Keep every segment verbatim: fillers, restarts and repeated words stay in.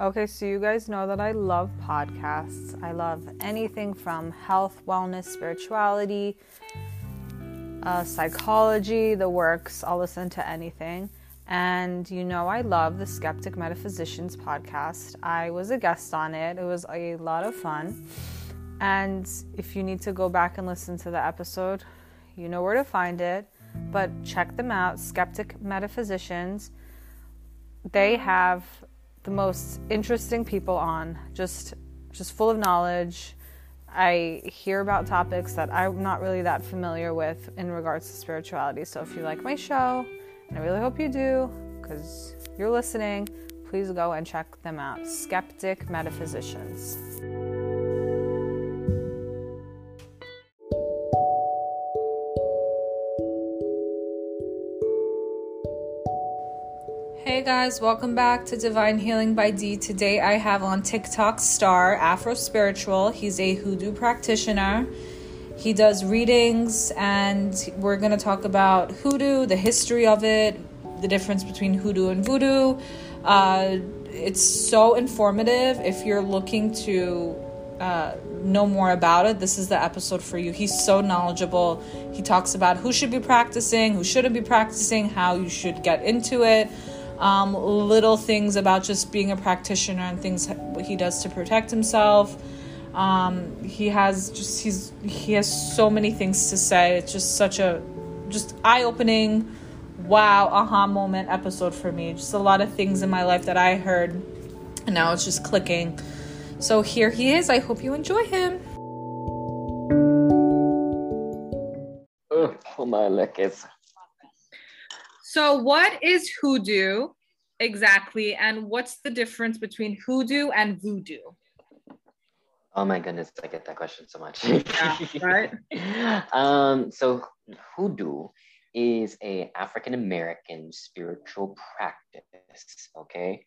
Okay, so you guys know that I love podcasts. I love anything from health, wellness, spirituality, uh, psychology, the works. I'll listen to anything. And you know I love the Skeptic Metaphysicians podcast. I was a guest on it. It was a lot of fun. And if you need to go back and listen to the episode, you know where to find it. But check them out, Skeptic Metaphysicians. They have the most interesting people on, just just full of knowledge. I hear about topics that I'm not really that familiar with in regards to spirituality. So if you like my show, and I really hope you do, because you're listening, please go and check them out, Skeptic Metaphysicians. Hey guys, welcome back to Divine Healing by D. Today I have on TikTok star Afro Spiritual. He's a hoodoo practitioner. He does readings, and we're going to talk about hoodoo, the history of it, the difference between hoodoo and voodoo. Uh, it's so informative. If you're looking to uh, know more about it, this is the episode for you. He's so knowledgeable. He talks about who should be practicing, who shouldn't be practicing, how you should get into it. Um, little things about just being a practitioner and things he does to protect himself. Um, he has just, he's, he has so many things to say. It's just such a, just eye-opening, wow, aha moment episode for me. Just a lot of things in my life that I heard, and now it's just clicking. So here he is. I hope you enjoy him. Oh, oh my goodness. So what is hoodoo exactly, and what's the difference between hoodoo and voodoo? Oh my goodness, I get that question so much. Yeah, right? um, so hoodoo is a African-American spiritual practice, okay?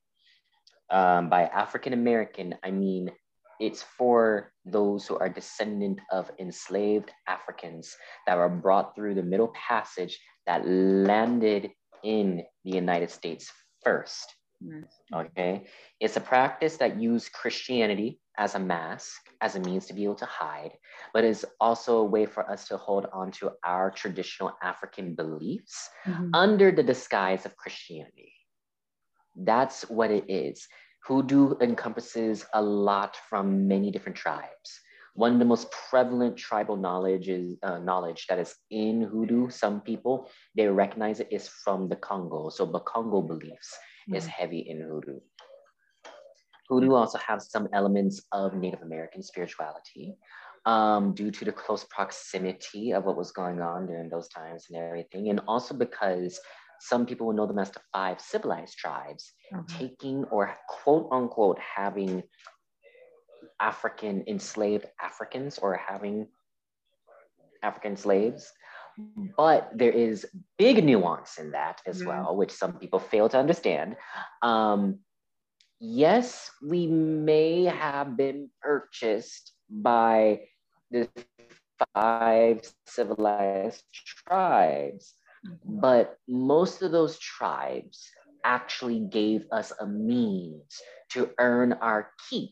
Um, by African-American, I mean it's for those who are descendant of enslaved Africans that were brought through the Middle Passage that landed in the United States first, okay? It's a practice that used Christianity as a mask, as a means to be able to hide, but it's also a way for us to hold on to our traditional African beliefs mm-hmm. under the disguise of Christianity. That's what it is. Hoodoo encompasses a lot from many different tribes. One of the most prevalent tribal knowledge is uh, knowledge that is in hoodoo. Some people, they recognize it is from the Congo. So Bakongo beliefs mm-hmm. is heavy in hoodoo. Hoodoo also has some elements of Native American spirituality um, due to the close proximity of what was going on during those times and everything. And also because some people will know them as the five civilized tribes, mm-hmm. taking or quote unquote having African enslaved Africans or having African slaves. But there is big nuance in that as mm-hmm. well, which some people fail to understand. Um, yes, we may have been purchased by the five civilized tribes, mm-hmm. but most of those tribes actually gave us a means to earn our keep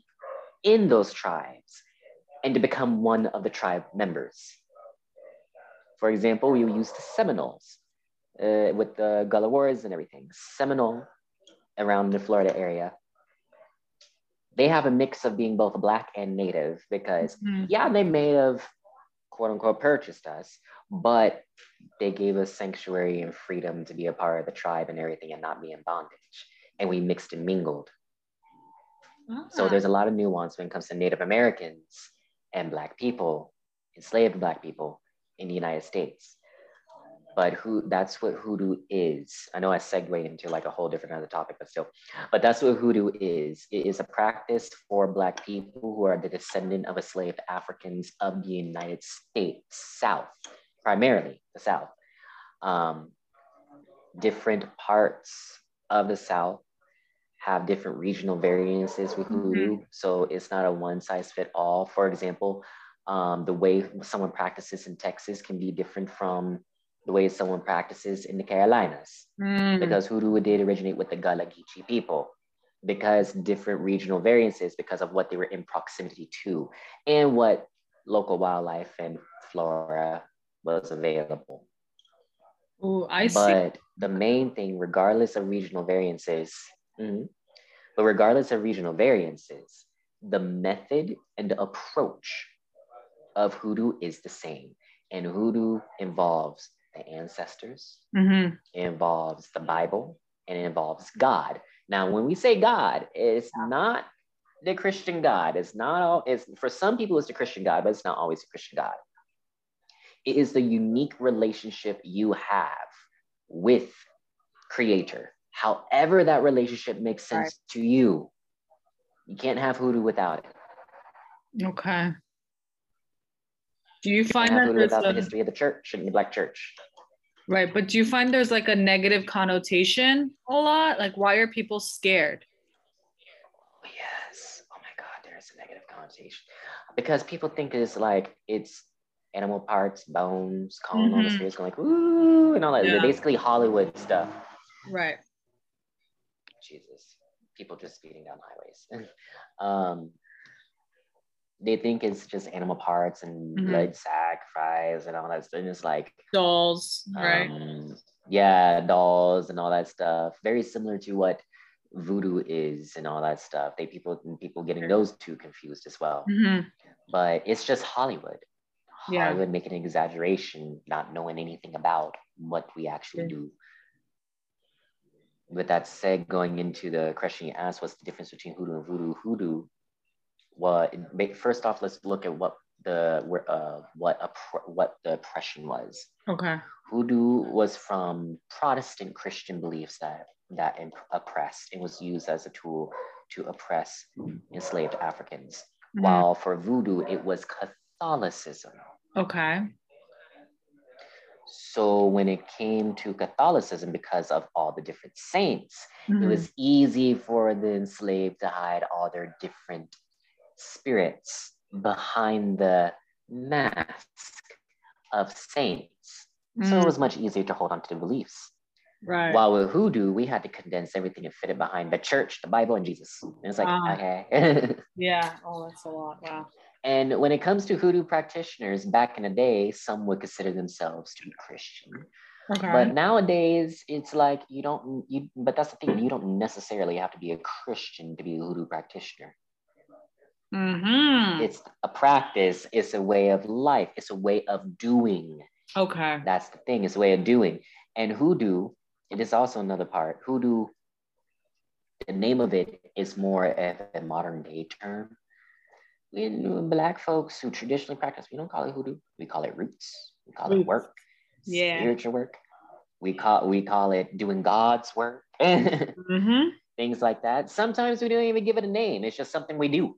in those tribes and to become one of the tribe members. For example, we use the Seminoles uh, with the Gullah Wars and everything. Seminole around the Florida area, they have a mix of being both Black and Native because mm-hmm. yeah, they may have quote unquote purchased us, but they gave us sanctuary and freedom to be a part of the tribe and everything and not be in bondage. And we mixed and mingled. So there's a lot of nuance when it comes to Native Americans and Black people, enslaved Black people in the United States. But who that's what hoodoo is. I know I segued into like a whole different other topic, but still. But that's what hoodoo is. It is a practice for Black people who are the descendant of enslaved Africans of the United States, South, primarily the South. Um, different parts of the South have different regional variances with hoodoo. Mm-hmm. So it's not a one size fit all. For example, um, the way someone practices in Texas can be different from the way someone practices in the Carolinas mm. because hoodoo did originate with the Gullah Geechee people. because different regional variances because of what they were in proximity to and what local wildlife and flora was available. Oh, I see. But the main thing, regardless of regional variances, mm-hmm, but regardless of regional variances, the method and the approach of hoodoo is the same. And hoodoo involves the ancestors, mm-hmm, it involves the Bible, and it involves God. Now, when we say God, it's not the Christian God. It's not all, it's, for some people, it's the Christian God, but it's not always the Christian God. It is the unique relationship you have with Creator, however that relationship makes sense right to you. You can't have hoodoo without it. Okay. Do you, you find that hoodoo without a... the history of the church and the Black church? Right, but do you find there's like a negative connotation a lot? Like, why are people scared? Yes. Oh my God, there is a negative connotation. Because people think it's like, it's animal parts, bones, calling on the spirits, going like, ooh, and all that. Yeah. Basically Hollywood stuff. Right. Jesus. People just speeding down highways. um, they think it's just animal parts and mm-hmm, blood sack, fries, and all that stuff. And it's like dolls, um, right? Yeah, dolls and all that stuff. Very similar to what voodoo is and all that stuff. They people people getting those two confused as well. Mm-hmm. But it's just Hollywood. Yeah. Hollywood making an exaggeration, not knowing anything about what we actually yeah do. With that said, going into the question you asked, what's the difference between hoodoo and voodoo? Hoodoo, well, it, first off, let's look at what the uh, what opp- what the oppression was. Okay. Hoodoo was from Protestant Christian beliefs that that imp- oppressed and was used as a tool to oppress enslaved Africans. Mm-hmm. While for voodoo, it was Catholicism. Okay. So when it came to Catholicism, because of all the different saints, mm-hmm, it was easy for the enslaved to hide all their different spirits behind the mask of saints. Mm-hmm. So it was much easier to hold on to the beliefs. Right. While with hoodoo, we had to condense everything and fit it behind the church, the Bible, and Jesus. And it's like, wow. Okay. Yeah. Oh, that's a lot. Wow. And when it comes to hoodoo practitioners, back in the day, some would consider themselves to be Christian. Okay. But nowadays, it's like you don't, you, but that's the thing, you don't necessarily have to be a Christian to be a hoodoo practitioner. Mm-hmm. It's a practice, it's a way of life, it's a way of doing. Okay. That's the thing, it's a way of doing. And hoodoo, it is also another part. Hoodoo, the name of it is more of a modern day term. We Black folks who traditionally practice, we don't call it hoodoo. We call it roots. We call roots. It work. Yeah. Spiritual work. We call we call it doing God's work. Mm-hmm. Things like that. Sometimes we don't even give it a name. It's just something we do.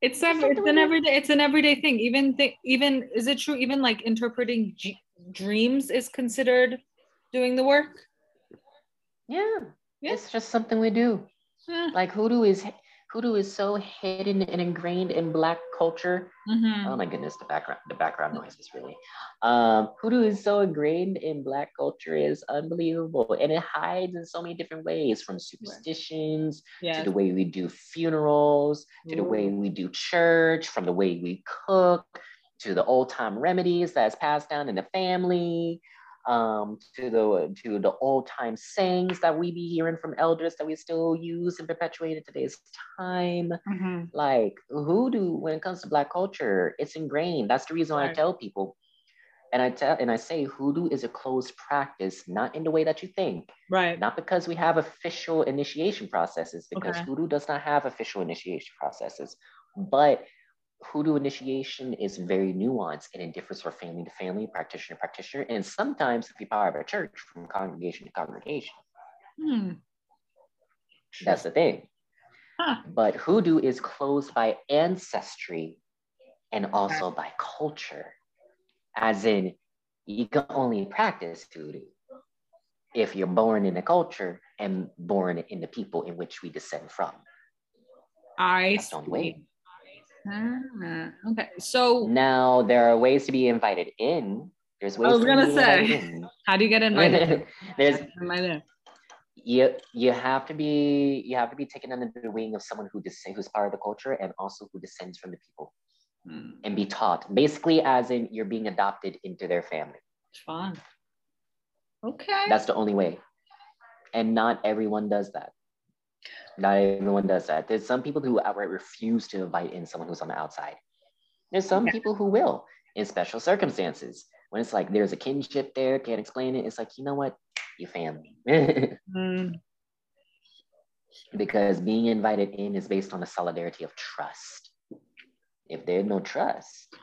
It's, every, it's, it's an everyday. It's an everyday thing. Even th- even is it true? Even like interpreting g- dreams is considered doing the work. Yeah. Yeah. It's just something we do. Yeah. Like hoodoo is. Hoodoo is so hidden and ingrained in Black culture. Mm-hmm. Oh my goodness, the background the background noise is really. Um, hoodoo is so ingrained in Black culture is unbelievable. And it hides in so many different ways, from superstitions yes. to the way we do funerals, to Ooh. the way we do church, from the way we cook, to the old time remedies that's passed down in the family. Um, to the to the old time sayings that we be hearing from elders that we still use and perpetuate in today's time. Mm-hmm. Like hoodoo, when it comes to Black culture, it's ingrained. That's the reason why right. I tell people, and I tell and I say hoodoo is a closed practice, not in the way that you think. Right. Not because we have official initiation processes, because okay. hoodoo does not have official initiation processes, but hoodoo initiation is very nuanced and it differs from family to family, practitioner to practitioner, and sometimes if you're part of a church, from congregation to congregation. Hmm. That's the thing. Huh. But hoodoo is closed by ancestry and also by culture. As in, you can only practice hoodoo if you're born in a culture and born in the people in which we descend from. I That's the only way. Ah, okay. So now there are ways to be invited in. There's ways. I was gonna to be say, how do you get invited? There's you you have to be you have to be taken under the wing of someone who descends, who's part of the culture and also who descends from the people, mm. and be taught. Basically, as in you're being adopted into their family. Fun. Okay. That's the only way, and not everyone does that. Not everyone does that. There's some people who outright refuse to invite in someone who's on the outside. There's some people who will in special circumstances when it's like there's a kinship there, can't explain it. It's like, you know what, you family. mm. Because being invited in is based on a solidarity of trust. If there's no trust,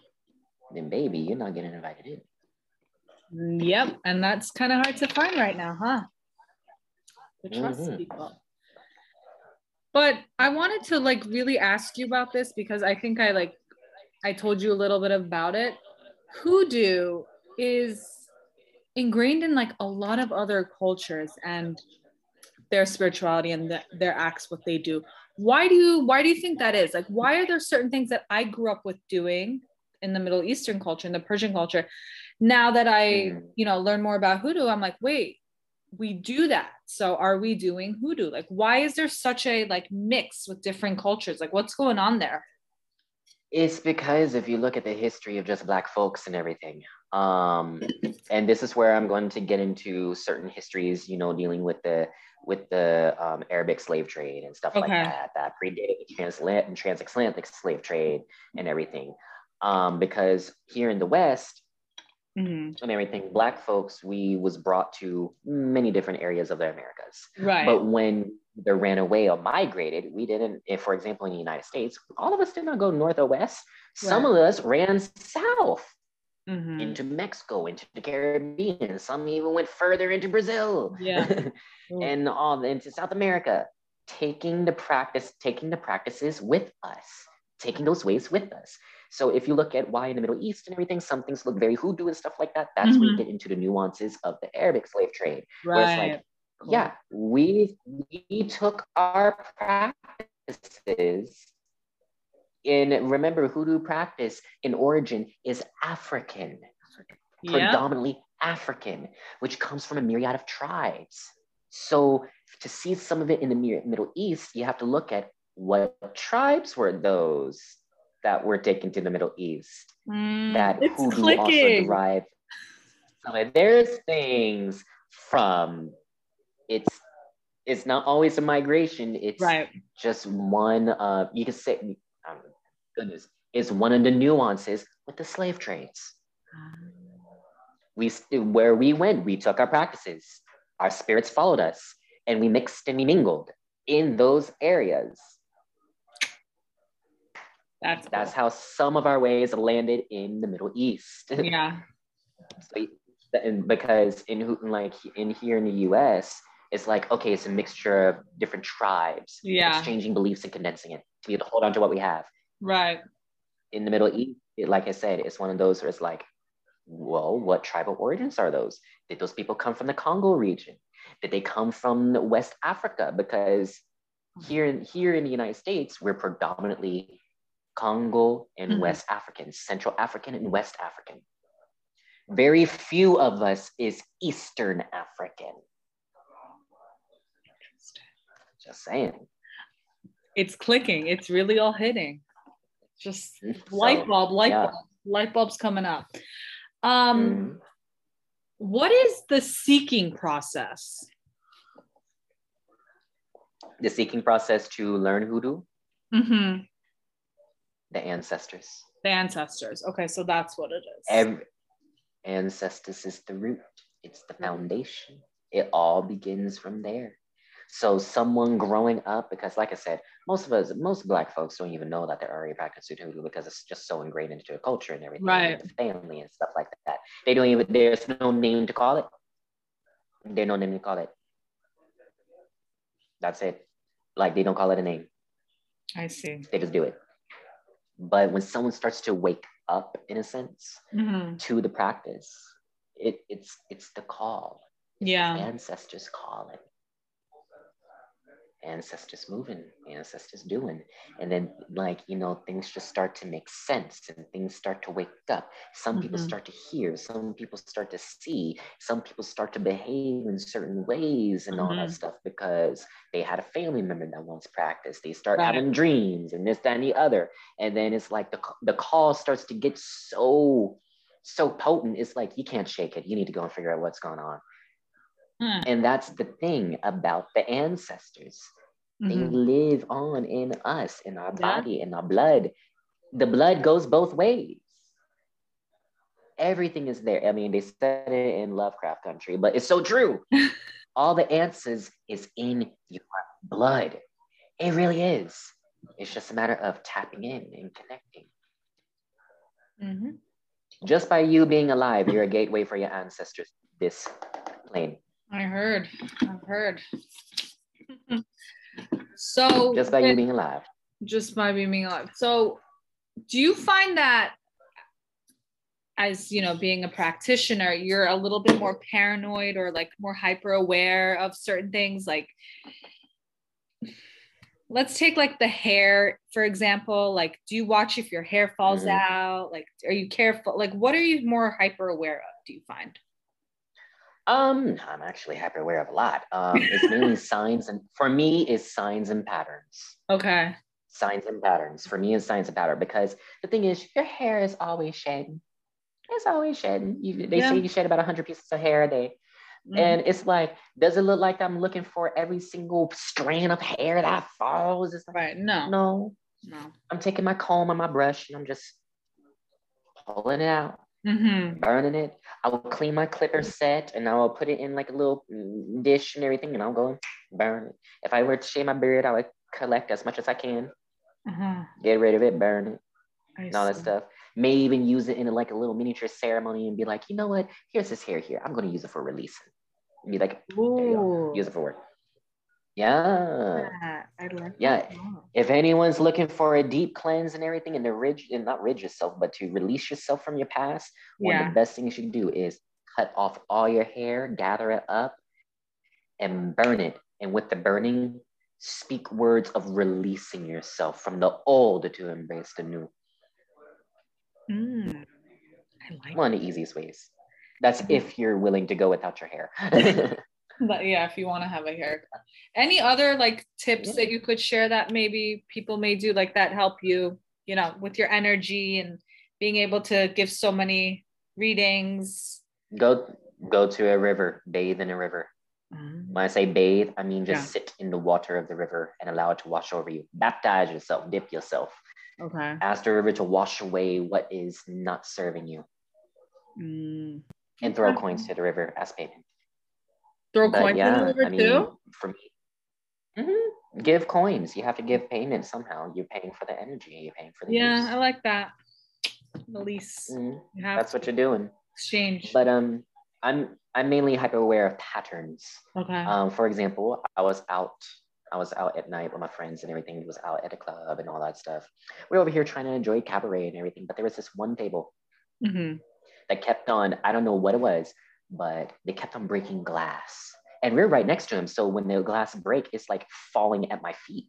then baby, you're not getting invited in. Yep, and that's kind of hard to find right now, huh? To trust mm-hmm. people. But I wanted to like really ask you about this because I think I like, I told you a little bit about it. Hoodoo is ingrained in like a lot of other cultures and their spirituality and the, their acts, what they do. Why do you, why do you think that is? Like, why are there certain things that I grew up with doing in the Middle Eastern culture, in the Persian culture? Now that I, you know, learn more about hoodoo, I'm like, wait, we do that. So are we doing hoodoo? Like, why is there such a like mix with different cultures? Like, what's going on there? It's because if you look at the history of just Black folks and everything, um, and this is where I'm going to get into certain histories, you know, dealing with the with the um, Arabic slave trade and stuff okay. like that, that predated the transatlantic slave trade and everything. Um, because here in the West, Mm-hmm. and everything, Black folks, we was brought to many different areas of the Americas. Right. But when they ran away or migrated, we didn't, if, for example, in the United States, all of us did not go north or west. Right. Some of us ran south mm-hmm. into Mexico, into the Caribbean. Some even went further into Brazil yeah. and all into South America, taking the practice, taking the practices with us, taking those ways with us. So if you look at why in the Middle East and everything, some things look very hoodoo and stuff like that. That's mm-hmm. where you get into the nuances of the Arabic slave trade. Right. Where it's like, cool. yeah, we, we took our practices. And remember, hoodoo practice in origin is African, yeah. predominantly African, which comes from a myriad of tribes. So to see some of it in the Middle East, you have to look at what tribes were those that were taken to the Middle East, mm, that hoodoo also derived some of their things from. It's it's not always a migration. It's right. just one of, you can say, um, goodness, it's one of the nuances with the slave trades. We where we went, we took our practices, our spirits followed us, and we mixed and we mingled in those areas. That's, cool. That's how some of our ways landed in the Middle East. Yeah. So, and because in like in here in the U S, it's like, okay, it's a mixture of different tribes, yeah. exchanging beliefs and condensing it. We have to hold on to what we have. Right. In the Middle East, it, like I said, it's one of those where it's like, well, what tribal origins are those? Did those people come from the Congo region? Did they come from West Africa? Because here in, here in the United States, we're predominantly Congo and mm-hmm. West African, Central African and West African. Very few of us is Eastern African. Just saying. It's clicking. It's really all hitting. Just so, light bulb, light yeah. bulb, light bulb's coming up. Um, mm. What is the seeking process? The seeking process to learn hoodoo? Mm-hmm. The ancestors. The ancestors. Okay, so that's what it is. Every, ancestors is the root. It's the foundation. It all begins from there. So someone growing up, because like I said, most of us, most Black folks don't even know that they're already practicing hoodoo because it's just so ingrained into a culture and everything. Right. And the family and stuff like that. They don't even, there's no name to call it. There's no name to call it. That's it. Like they don't call it a name. I see. They just do it. But when someone starts to wake up, in a sense, mm-hmm. to the practice, it, it's it's the call. It's yeah, the ancestors calling. ancestors moving, ancestors doing. And then, like, you know, things just start to make sense and things start to wake up. Some mm-hmm. people start to hear, some people start to see, some people start to behave in certain ways and mm-hmm. all that stuff because they had a family member that once practiced. They start right. having dreams and this, that, and the other. And then it's like the, the call starts to get so, so potent. It's like, you can't shake it. You need to go and figure out what's going on. And that's the thing about the ancestors. Mm-hmm. They live on in us, in our yeah. body, in our blood. The blood goes both ways. Everything is there. I mean, they said it in Lovecraft Country, but it's so true. All the answers is in your blood. It really is. It's just a matter of tapping in and connecting. Mm-hmm. Just by you being alive, you're a gateway for your ancestors. This plane. I heard, I've heard. So just by you being alive. Just by being alive. So do you find that as, you know, being a practitioner, you're a little bit more paranoid or like more hyper aware of certain things? Like, let's take like the hair, for example. Like, do you watch if your hair falls mm-hmm. out? Like, are you careful? Like, what are you more hyper aware of, do you find? Um, I'm actually hyper aware of a lot. Um, it's mainly signs, and for me, it's signs and patterns. Okay. Signs and patterns. For me, it's signs and pattern because the thing is, your hair is always shedding. It's always shedding. You, they yeah. say you shed about one hundred pieces of hair a day. Mm. And it's like, does it look like I'm looking for every single strand of hair that falls? It's like, right. No. No. No. I'm taking my comb and my brush and I'm just pulling it out. Mm-hmm. Burning it. I will clean my clipper set and I will put it in like a little dish and everything and I'll go and burn it. If I were to shave my beard, I would collect as much as I can, uh-huh. get rid of it, burn it, I and all see. That stuff. May even use it in like a little miniature ceremony and be like, you know what? Here's this hair here. I'm going to use it for releasing. Be like, there you go. Use it for work. Yeah. Yeah. I love yeah. If anyone's looking for a deep cleanse and everything and to rid, and not rid yourself, but to release yourself from your past, yeah. one of the best things you can do is cut off all your hair, gather it up, and burn it. And with the burning, speak words of releasing yourself from the old to embrace the new. Mm. I like one of the easiest ways. That's mm-hmm. if you're willing to go without your hair. But yeah, if you want to have a haircut, any other like tips yeah. that you could share that maybe people may do like that help you, you know, with your energy and being able to give so many readings? Go, go to a river, bathe in a river. Mm-hmm. When I say bathe, I mean, just yeah. sit in the water of the river and allow it to wash over you. Baptize yourself, dip yourself. Okay. Ask the river to wash away what is not serving you. Mm-hmm. And throw coins to the river as payment. Throw but coins yeah, in the river I mean, too? For me, mm-hmm. give coins. You have to give payment somehow. You're paying for the energy. You're paying for the yeah, use. I like that. Release. Mm-hmm. You have That's to. What you're doing. Exchange. But um, I'm I'm mainly hyper aware of patterns. Okay. Um, for example, I was out. I was out at night with my friends and everything. It was out at a club and all that stuff. We were over here trying to enjoy cabaret and everything, but there was this one table mm-hmm. that kept on. I don't know what it was. But they kept on breaking glass. And we we're right next to him. So when the glass break, it's like falling at my feet.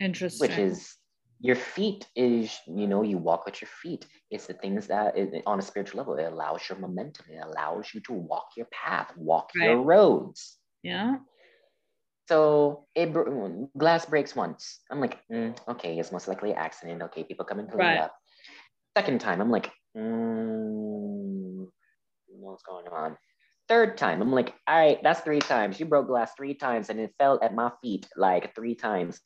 Interesting. Which is, your feet is, you know, you walk with your feet. It's the things that, it, on a spiritual level, it allows your momentum. It allows you to walk your path, walk right. your roads. Yeah. So it glass breaks once. I'm like, mm, okay, it's most likely an accident. Okay, people come and clean right. it up. Second time, I'm like, mm, what's going on? Third time, I'm like, all right, that's three times. You broke glass three times and it fell at my feet like three times.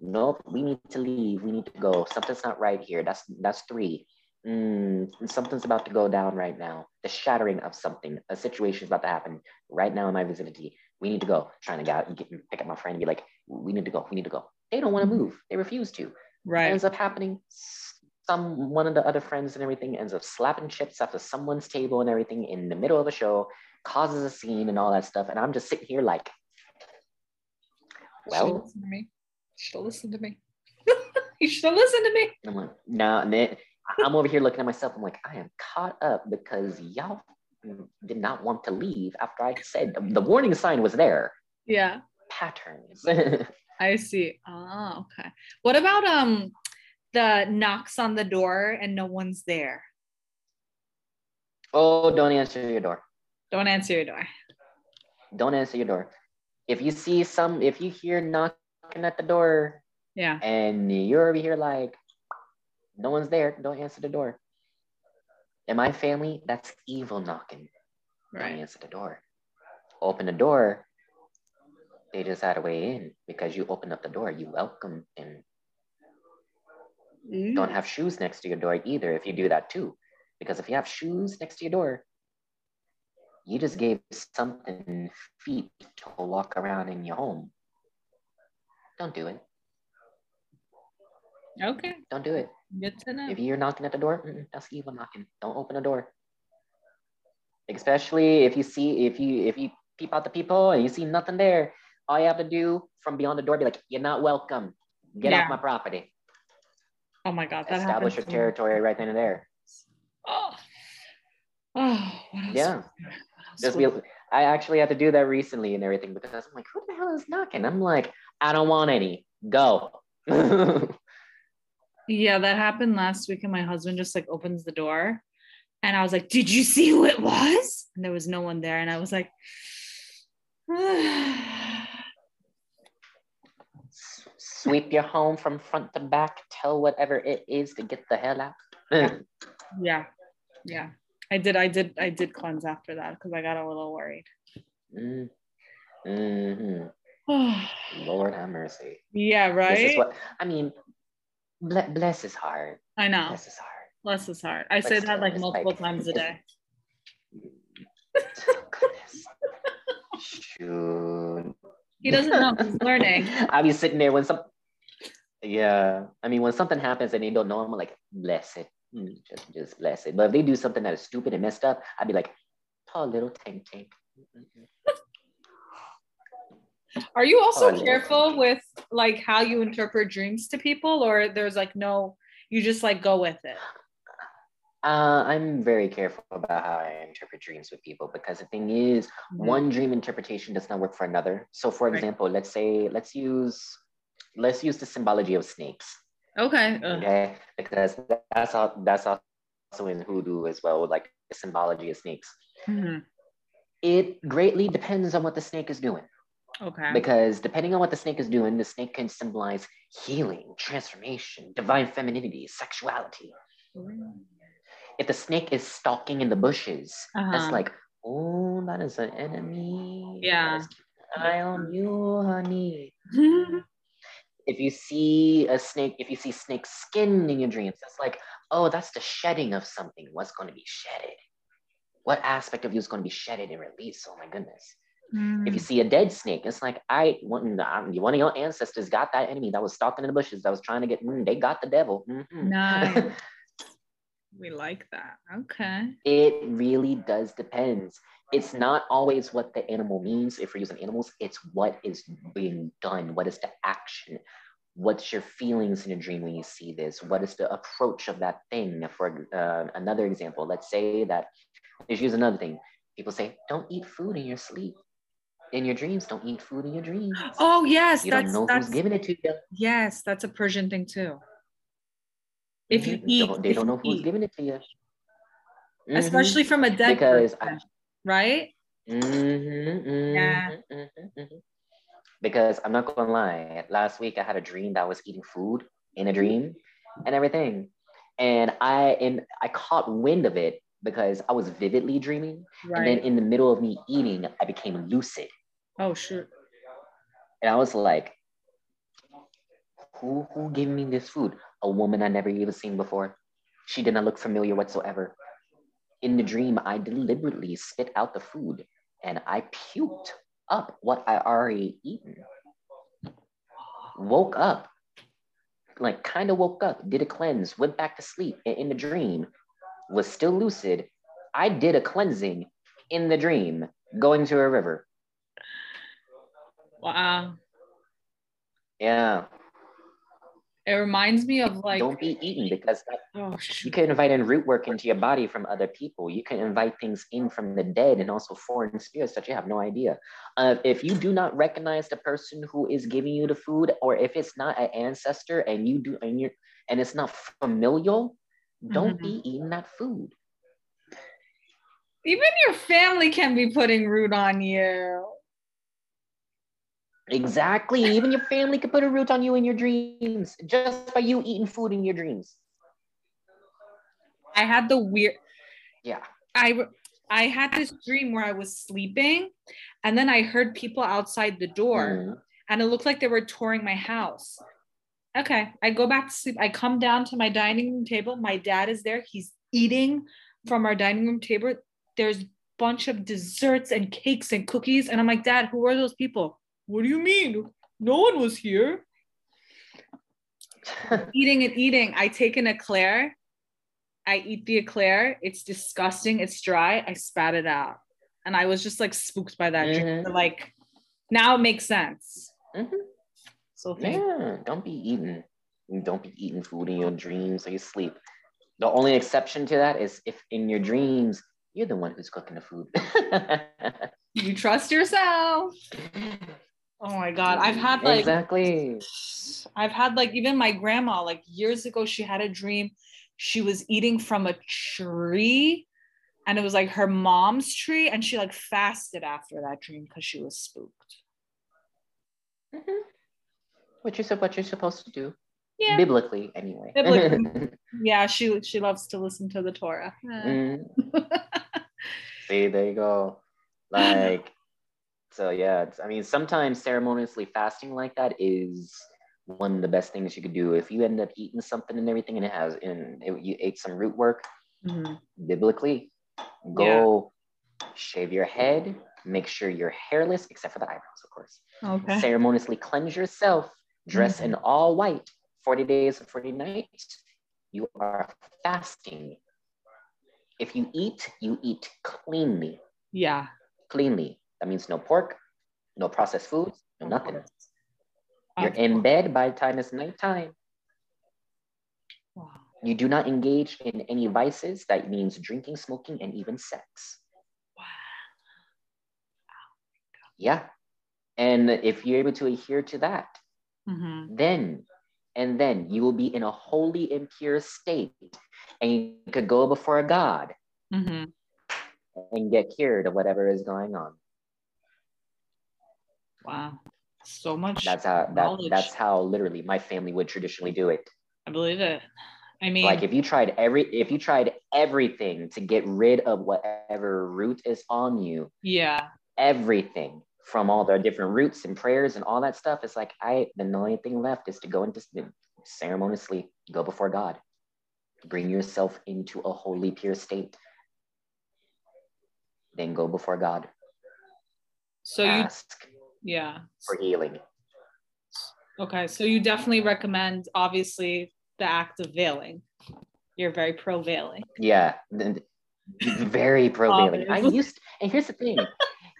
Nope, we need to leave. We need to go. Something's not right here. That's that's three. Mm, something's about to go down right now. The shattering of something. A situation's about to happen right now in my vicinity. We need to go. Trying to get, get pick up my friend and be like, we need to go. We need to go. They don't want to move. They refuse to. Right. It ends up happening. Some one of the other friends and everything ends up slapping chips after someone's table and everything in the middle of a show, causes a scene and all that stuff. And I'm just sitting here like, well, you should listen to me. You should listen to me. You should listen to me. I'm like, no, nah, I'm over here looking at myself. I'm like, I am caught up because y'all did not want to leave after I said the warning sign was there. Yeah. patterns. I see. Ah, okay. What about um the knocks on the door and no one's there? Oh, don't answer your door. Don't answer your door. Don't answer your door. If you see some, if you hear knocking at the door, yeah, and you're over here like, no one's there, don't answer the door. In my family, that's evil knocking. Right. Don't answer the door. Open the door. They just had a way in because you open up the door. You welcome in. Mm. Don't have shoes next to your door either if you do that too. Because if you have shoes next to your door, you just gave something feet to walk around in your home. Don't do it. Okay. Don't do it. Good to know. If you're knocking at the door, that's evil knocking. Don't open the door. Especially if you see, if you if you peep out the people and you see nothing there, all you have to do from beyond the door, be like, you're not welcome. Get yeah. off my property. Oh my God. That Establish your territory right then and there. Oh, oh what else yeah. Just be, I actually had to do that recently and everything because I'm like, who the hell is knocking? I'm like, I don't want any. Go. Yeah, that happened last week and my husband just like opens the door and I was like, did you see who it was? And there was no one there. And I was like, sweep your home from front to back. Tell whatever it is to get the hell out. Yeah. yeah. Yeah. I did. I did. I did cleanse after that because I got a little worried. Mm. Mm-hmm. Lord have mercy. Yeah. Right. This is what, I mean, bless his heart. I know. Bless his heart. Bless his heart. I say that like multiple like, times a day. Oh, goodness. Shoot. He doesn't know. He's learning. I'll be sitting there when some. Yeah. I mean, when something happens and they don't know, I'm like, bless it. Just, just bless it. But if they do something that is stupid and messed up, I'd be like, oh, little tank tank. Are you also oh, careful with like how you interpret dreams to people, or there's like no, you just like go with it? Uh, I'm very careful about how I interpret dreams with people because the thing is, mm-hmm. one dream interpretation does not work for another. So, for right. example, let's say let's use let's use the symbology of snakes. Okay. Ugh. Okay, because that's all, that's also in hoodoo as well, like the symbology of snakes. Mm-hmm. It greatly depends on what the snake is doing. Okay. Because depending on what the snake is doing, the snake can symbolize healing, transformation, divine femininity, sexuality. Mm. If the snake is stalking in the bushes, uh-huh. that's like, oh, that is an enemy. Yeah. Eye on you, honey. If you see a snake, if you see snake skin in your dreams, that's like, oh, that's the shedding of something. What's going to be shedded? What aspect of you is going to be shedded and released? Oh my goodness. Mm. If you see a dead snake, it's like, I one of your ancestors got that enemy that was stalking in the bushes, that was trying to get, mm, they got the devil. Mm-hmm. Nice. We like that. Okay. It really does depend. It's not always what the animal means. If we're using animals, it's what is being done. What is the action? What's your feelings in a dream when you see this? What is the approach of that thing? For uh, another example, let's say that, let's use another thing. People say, don't eat food in your sleep. In your dreams, don't eat food in your dreams. Oh, yes. You that's, don't know that's, who's giving it to you. Yes, that's a Persian thing too. If you eat. Don't, they if don't know who's eat. Giving it to you. Mm-hmm. Especially from a dead because person. I, Right? Mm-hmm, mm-hmm, yeah. Mm-hmm, mm-hmm. Because I'm not gonna lie, last week I had a dream that I was eating food in a dream and everything. And I and I caught wind of it because I was vividly dreaming. Right. And then in the middle of me eating, I became lucid. Oh shoot. And I was like, who who gave me this food? A woman I never even seen before. She did not look familiar whatsoever. In the dream, I deliberately spit out the food and I puked up what I already eaten. Woke up, like kind of woke up, did a cleanse, went back to sleep and in the dream, was still lucid. I did a cleansing in the dream, going to a river. Wow. Yeah. It reminds me of like... Don't be eaten because that, oh, you can invite in root work into your body from other people. You can invite things in from the dead and also foreign spirits that you have no idea. Uh, if you do not recognize the person who is giving you the food, or if it's not an ancestor and you do and, you're, and it's not familial, don't mm-hmm. be eating that food. Even your family can be putting root on you. Exactly. Even your family could put a root on you in your dreams just by you eating food in your dreams. I had the weird, yeah. I I had this dream where I was sleeping, and then I heard people outside the door, mm. and it looked like they were touring my house. Okay, I go back to sleep. I come down to my dining room table. My dad is there. He's eating from our dining room table. There's a bunch of desserts and cakes and cookies, and I'm like, Dad, who are those people? What do you mean? No one was here. Eating and eating. I take an eclair. I eat the eclair. It's disgusting. It's dry. I spat it out. And I was just like spooked by that. Mm-hmm. Like, now it makes sense. Mm-hmm. So thank yeah, don't be eating. Don't be eating food in your dreams or your sleep. The only exception to that is if in your dreams, you're the one who's cooking the food. You trust yourself. Oh my God, I've had like exactly. I've had like even my grandma, like years ago, she had a dream. She was eating from a tree, and it was like her mom's tree, and she like fasted after that dream because she was spooked. Mm-hmm. Which is what you're supposed to do, yeah. Biblically, anyway. Biblically. Yeah, she she loves to listen to the Torah. Mm. See, there you go. Like. So yeah, it's, I mean, sometimes ceremoniously fasting like that is one of the best things you could do. If you end up eating something and everything, and it has, and it, you ate some root work, mm-hmm. biblically, go yeah. shave your head, make sure you're hairless, except for the eyebrows, of course. Okay. Ceremoniously cleanse yourself, dress mm-hmm. in all white, forty days and forty nights. You are fasting. If you eat, you eat cleanly. Yeah. Cleanly. That means no pork, no processed foods, no nothing. You're in bed by the time it's nighttime. Wow. You do not engage in any vices. That means drinking, smoking, and even sex. Wow. Yeah. And if you're able to adhere to that, mm-hmm. then, and then you will be in a holy and pure state. And you could go before God mm-hmm. and get cured of whatever is going on. Wow, so much. That's how that, that's how literally my family would traditionally do it. I believe it. I mean, like if you tried every if you tried everything to get rid of whatever root is on you. Yeah. Everything from all the different roots and prayers and all that stuff. It's like I the only thing left is to go into ceremoniously go before God, bring yourself into a holy pure state, then go before God. So ask. You. Yeah. For healing. Okay. So you definitely recommend, obviously, the act of veiling. You're very pro veiling. Yeah. Very pro veiling. I used, and here's the thing.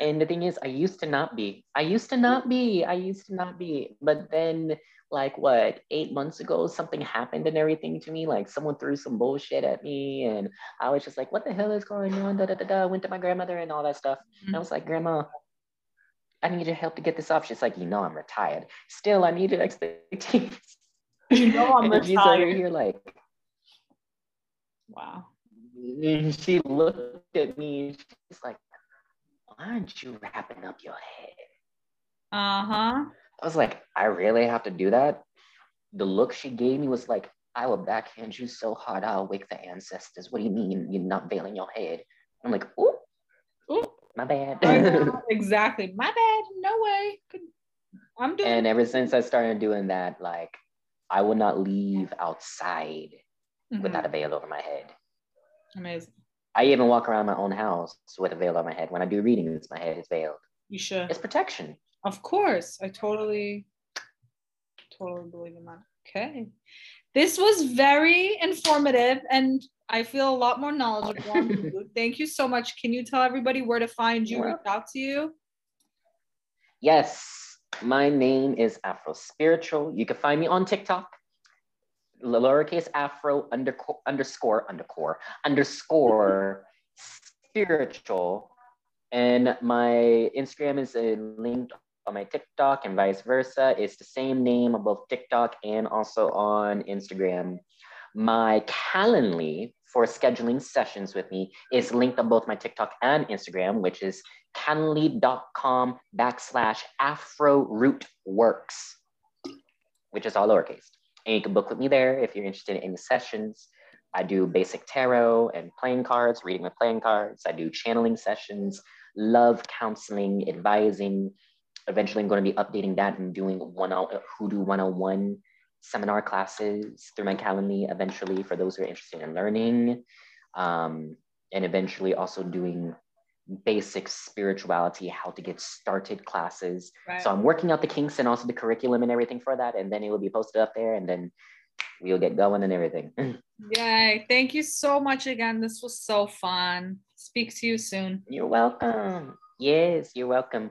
And the thing is, I used to not be. I used to not be. I used to not be. But then, like, what, eight months ago, something happened and everything to me. Like, someone threw some bullshit at me. And I was just like, what the hell is going on? Da, da, da, da. Went to my grandmother and all that stuff. Mm-hmm. And I was like, Grandma, I need your help to get this off. She's like, you know, I'm retired. Still, I need your expertise. You know, I'm and retired. She's over here like, wow. And she looked at me and she's like, why aren't you wrapping up your head? Uh-huh. I was like, I really have to do that? The look she gave me was like, I will backhand you so hard, I'll wake the ancestors. What do you mean you're not veiling your head? I'm like, ooh, ooh. My bad. Know, exactly. My bad. No way. I'm doing. And ever since I started doing that, like, I will not leave outside mm-hmm. without a veil over my head. Amazing. I even walk around my own house with a veil on my head. When I do readings, my head is veiled. You should. It's protection. Of course. I totally, totally believe in that. Okay. This was very informative, and I feel a lot more knowledgeable. Thank you so much. Can you tell everybody where to find you, yeah. reach out to you? Yes, my name is Afro Spiritual. You can find me on TikTok lowercase afro underscore underscore underscore underscore spiritual. And my Instagram is uh, linked on my TikTok and vice versa. It's the same name on both TikTok and also on Instagram. My Calendly for scheduling sessions with me is linked on both my TikTok and Instagram, which is calendly.com backslash afrorootworks, which is all lowercase. And you can book with me there if you're interested in any sessions. I do basic tarot and playing cards, reading with playing cards. I do channeling sessions, love counseling, advising. Eventually, I'm going to be updating that and doing one Hoodoo one oh one seminar classes through my Calendly eventually for those who are interested in learning. Um, and eventually also doing basic spirituality, how to get started classes. Right. So I'm working out the kinks and also the curriculum and everything for that. And then it will be posted up there and then we'll get going and everything. Yay. Thank you so much again. This was so fun. Speak to you soon. You're welcome. Yes, you're welcome.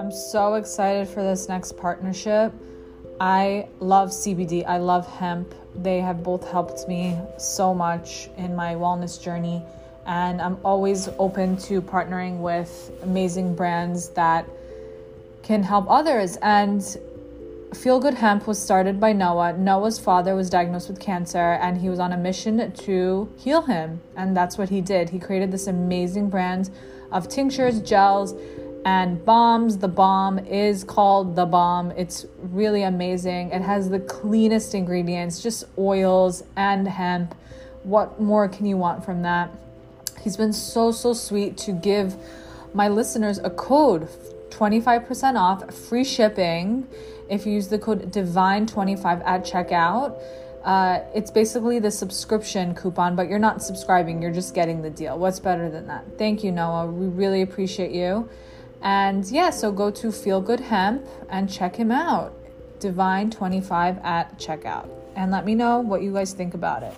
I'm so excited for this next partnership. I love C B D. I love hemp. They have both helped me so much in my wellness journey. And I'm always open to partnering with amazing brands that can help others. And Feel Good Hemp was started by Noah. Noah's father was diagnosed with cancer and he was on a mission to heal him. And that's what he did. He created this amazing brand of tinctures, gels, and bombs. The bomb is called The Bomb. It's really amazing. It has the cleanest ingredients, just oils and hemp. What more can you want from that? He's been so, so sweet to give my listeners a code, twenty-five percent off, free shipping, if you use the code divine twenty-five at checkout. Uh, it's basically the subscription coupon, but you're not subscribing, you're just getting the deal. What's better than that? Thank you, Noah. We really appreciate you. And yeah, so go to Feel Good Hemp and check him out. Divine twenty-five at checkout. And let me know what you guys think about it.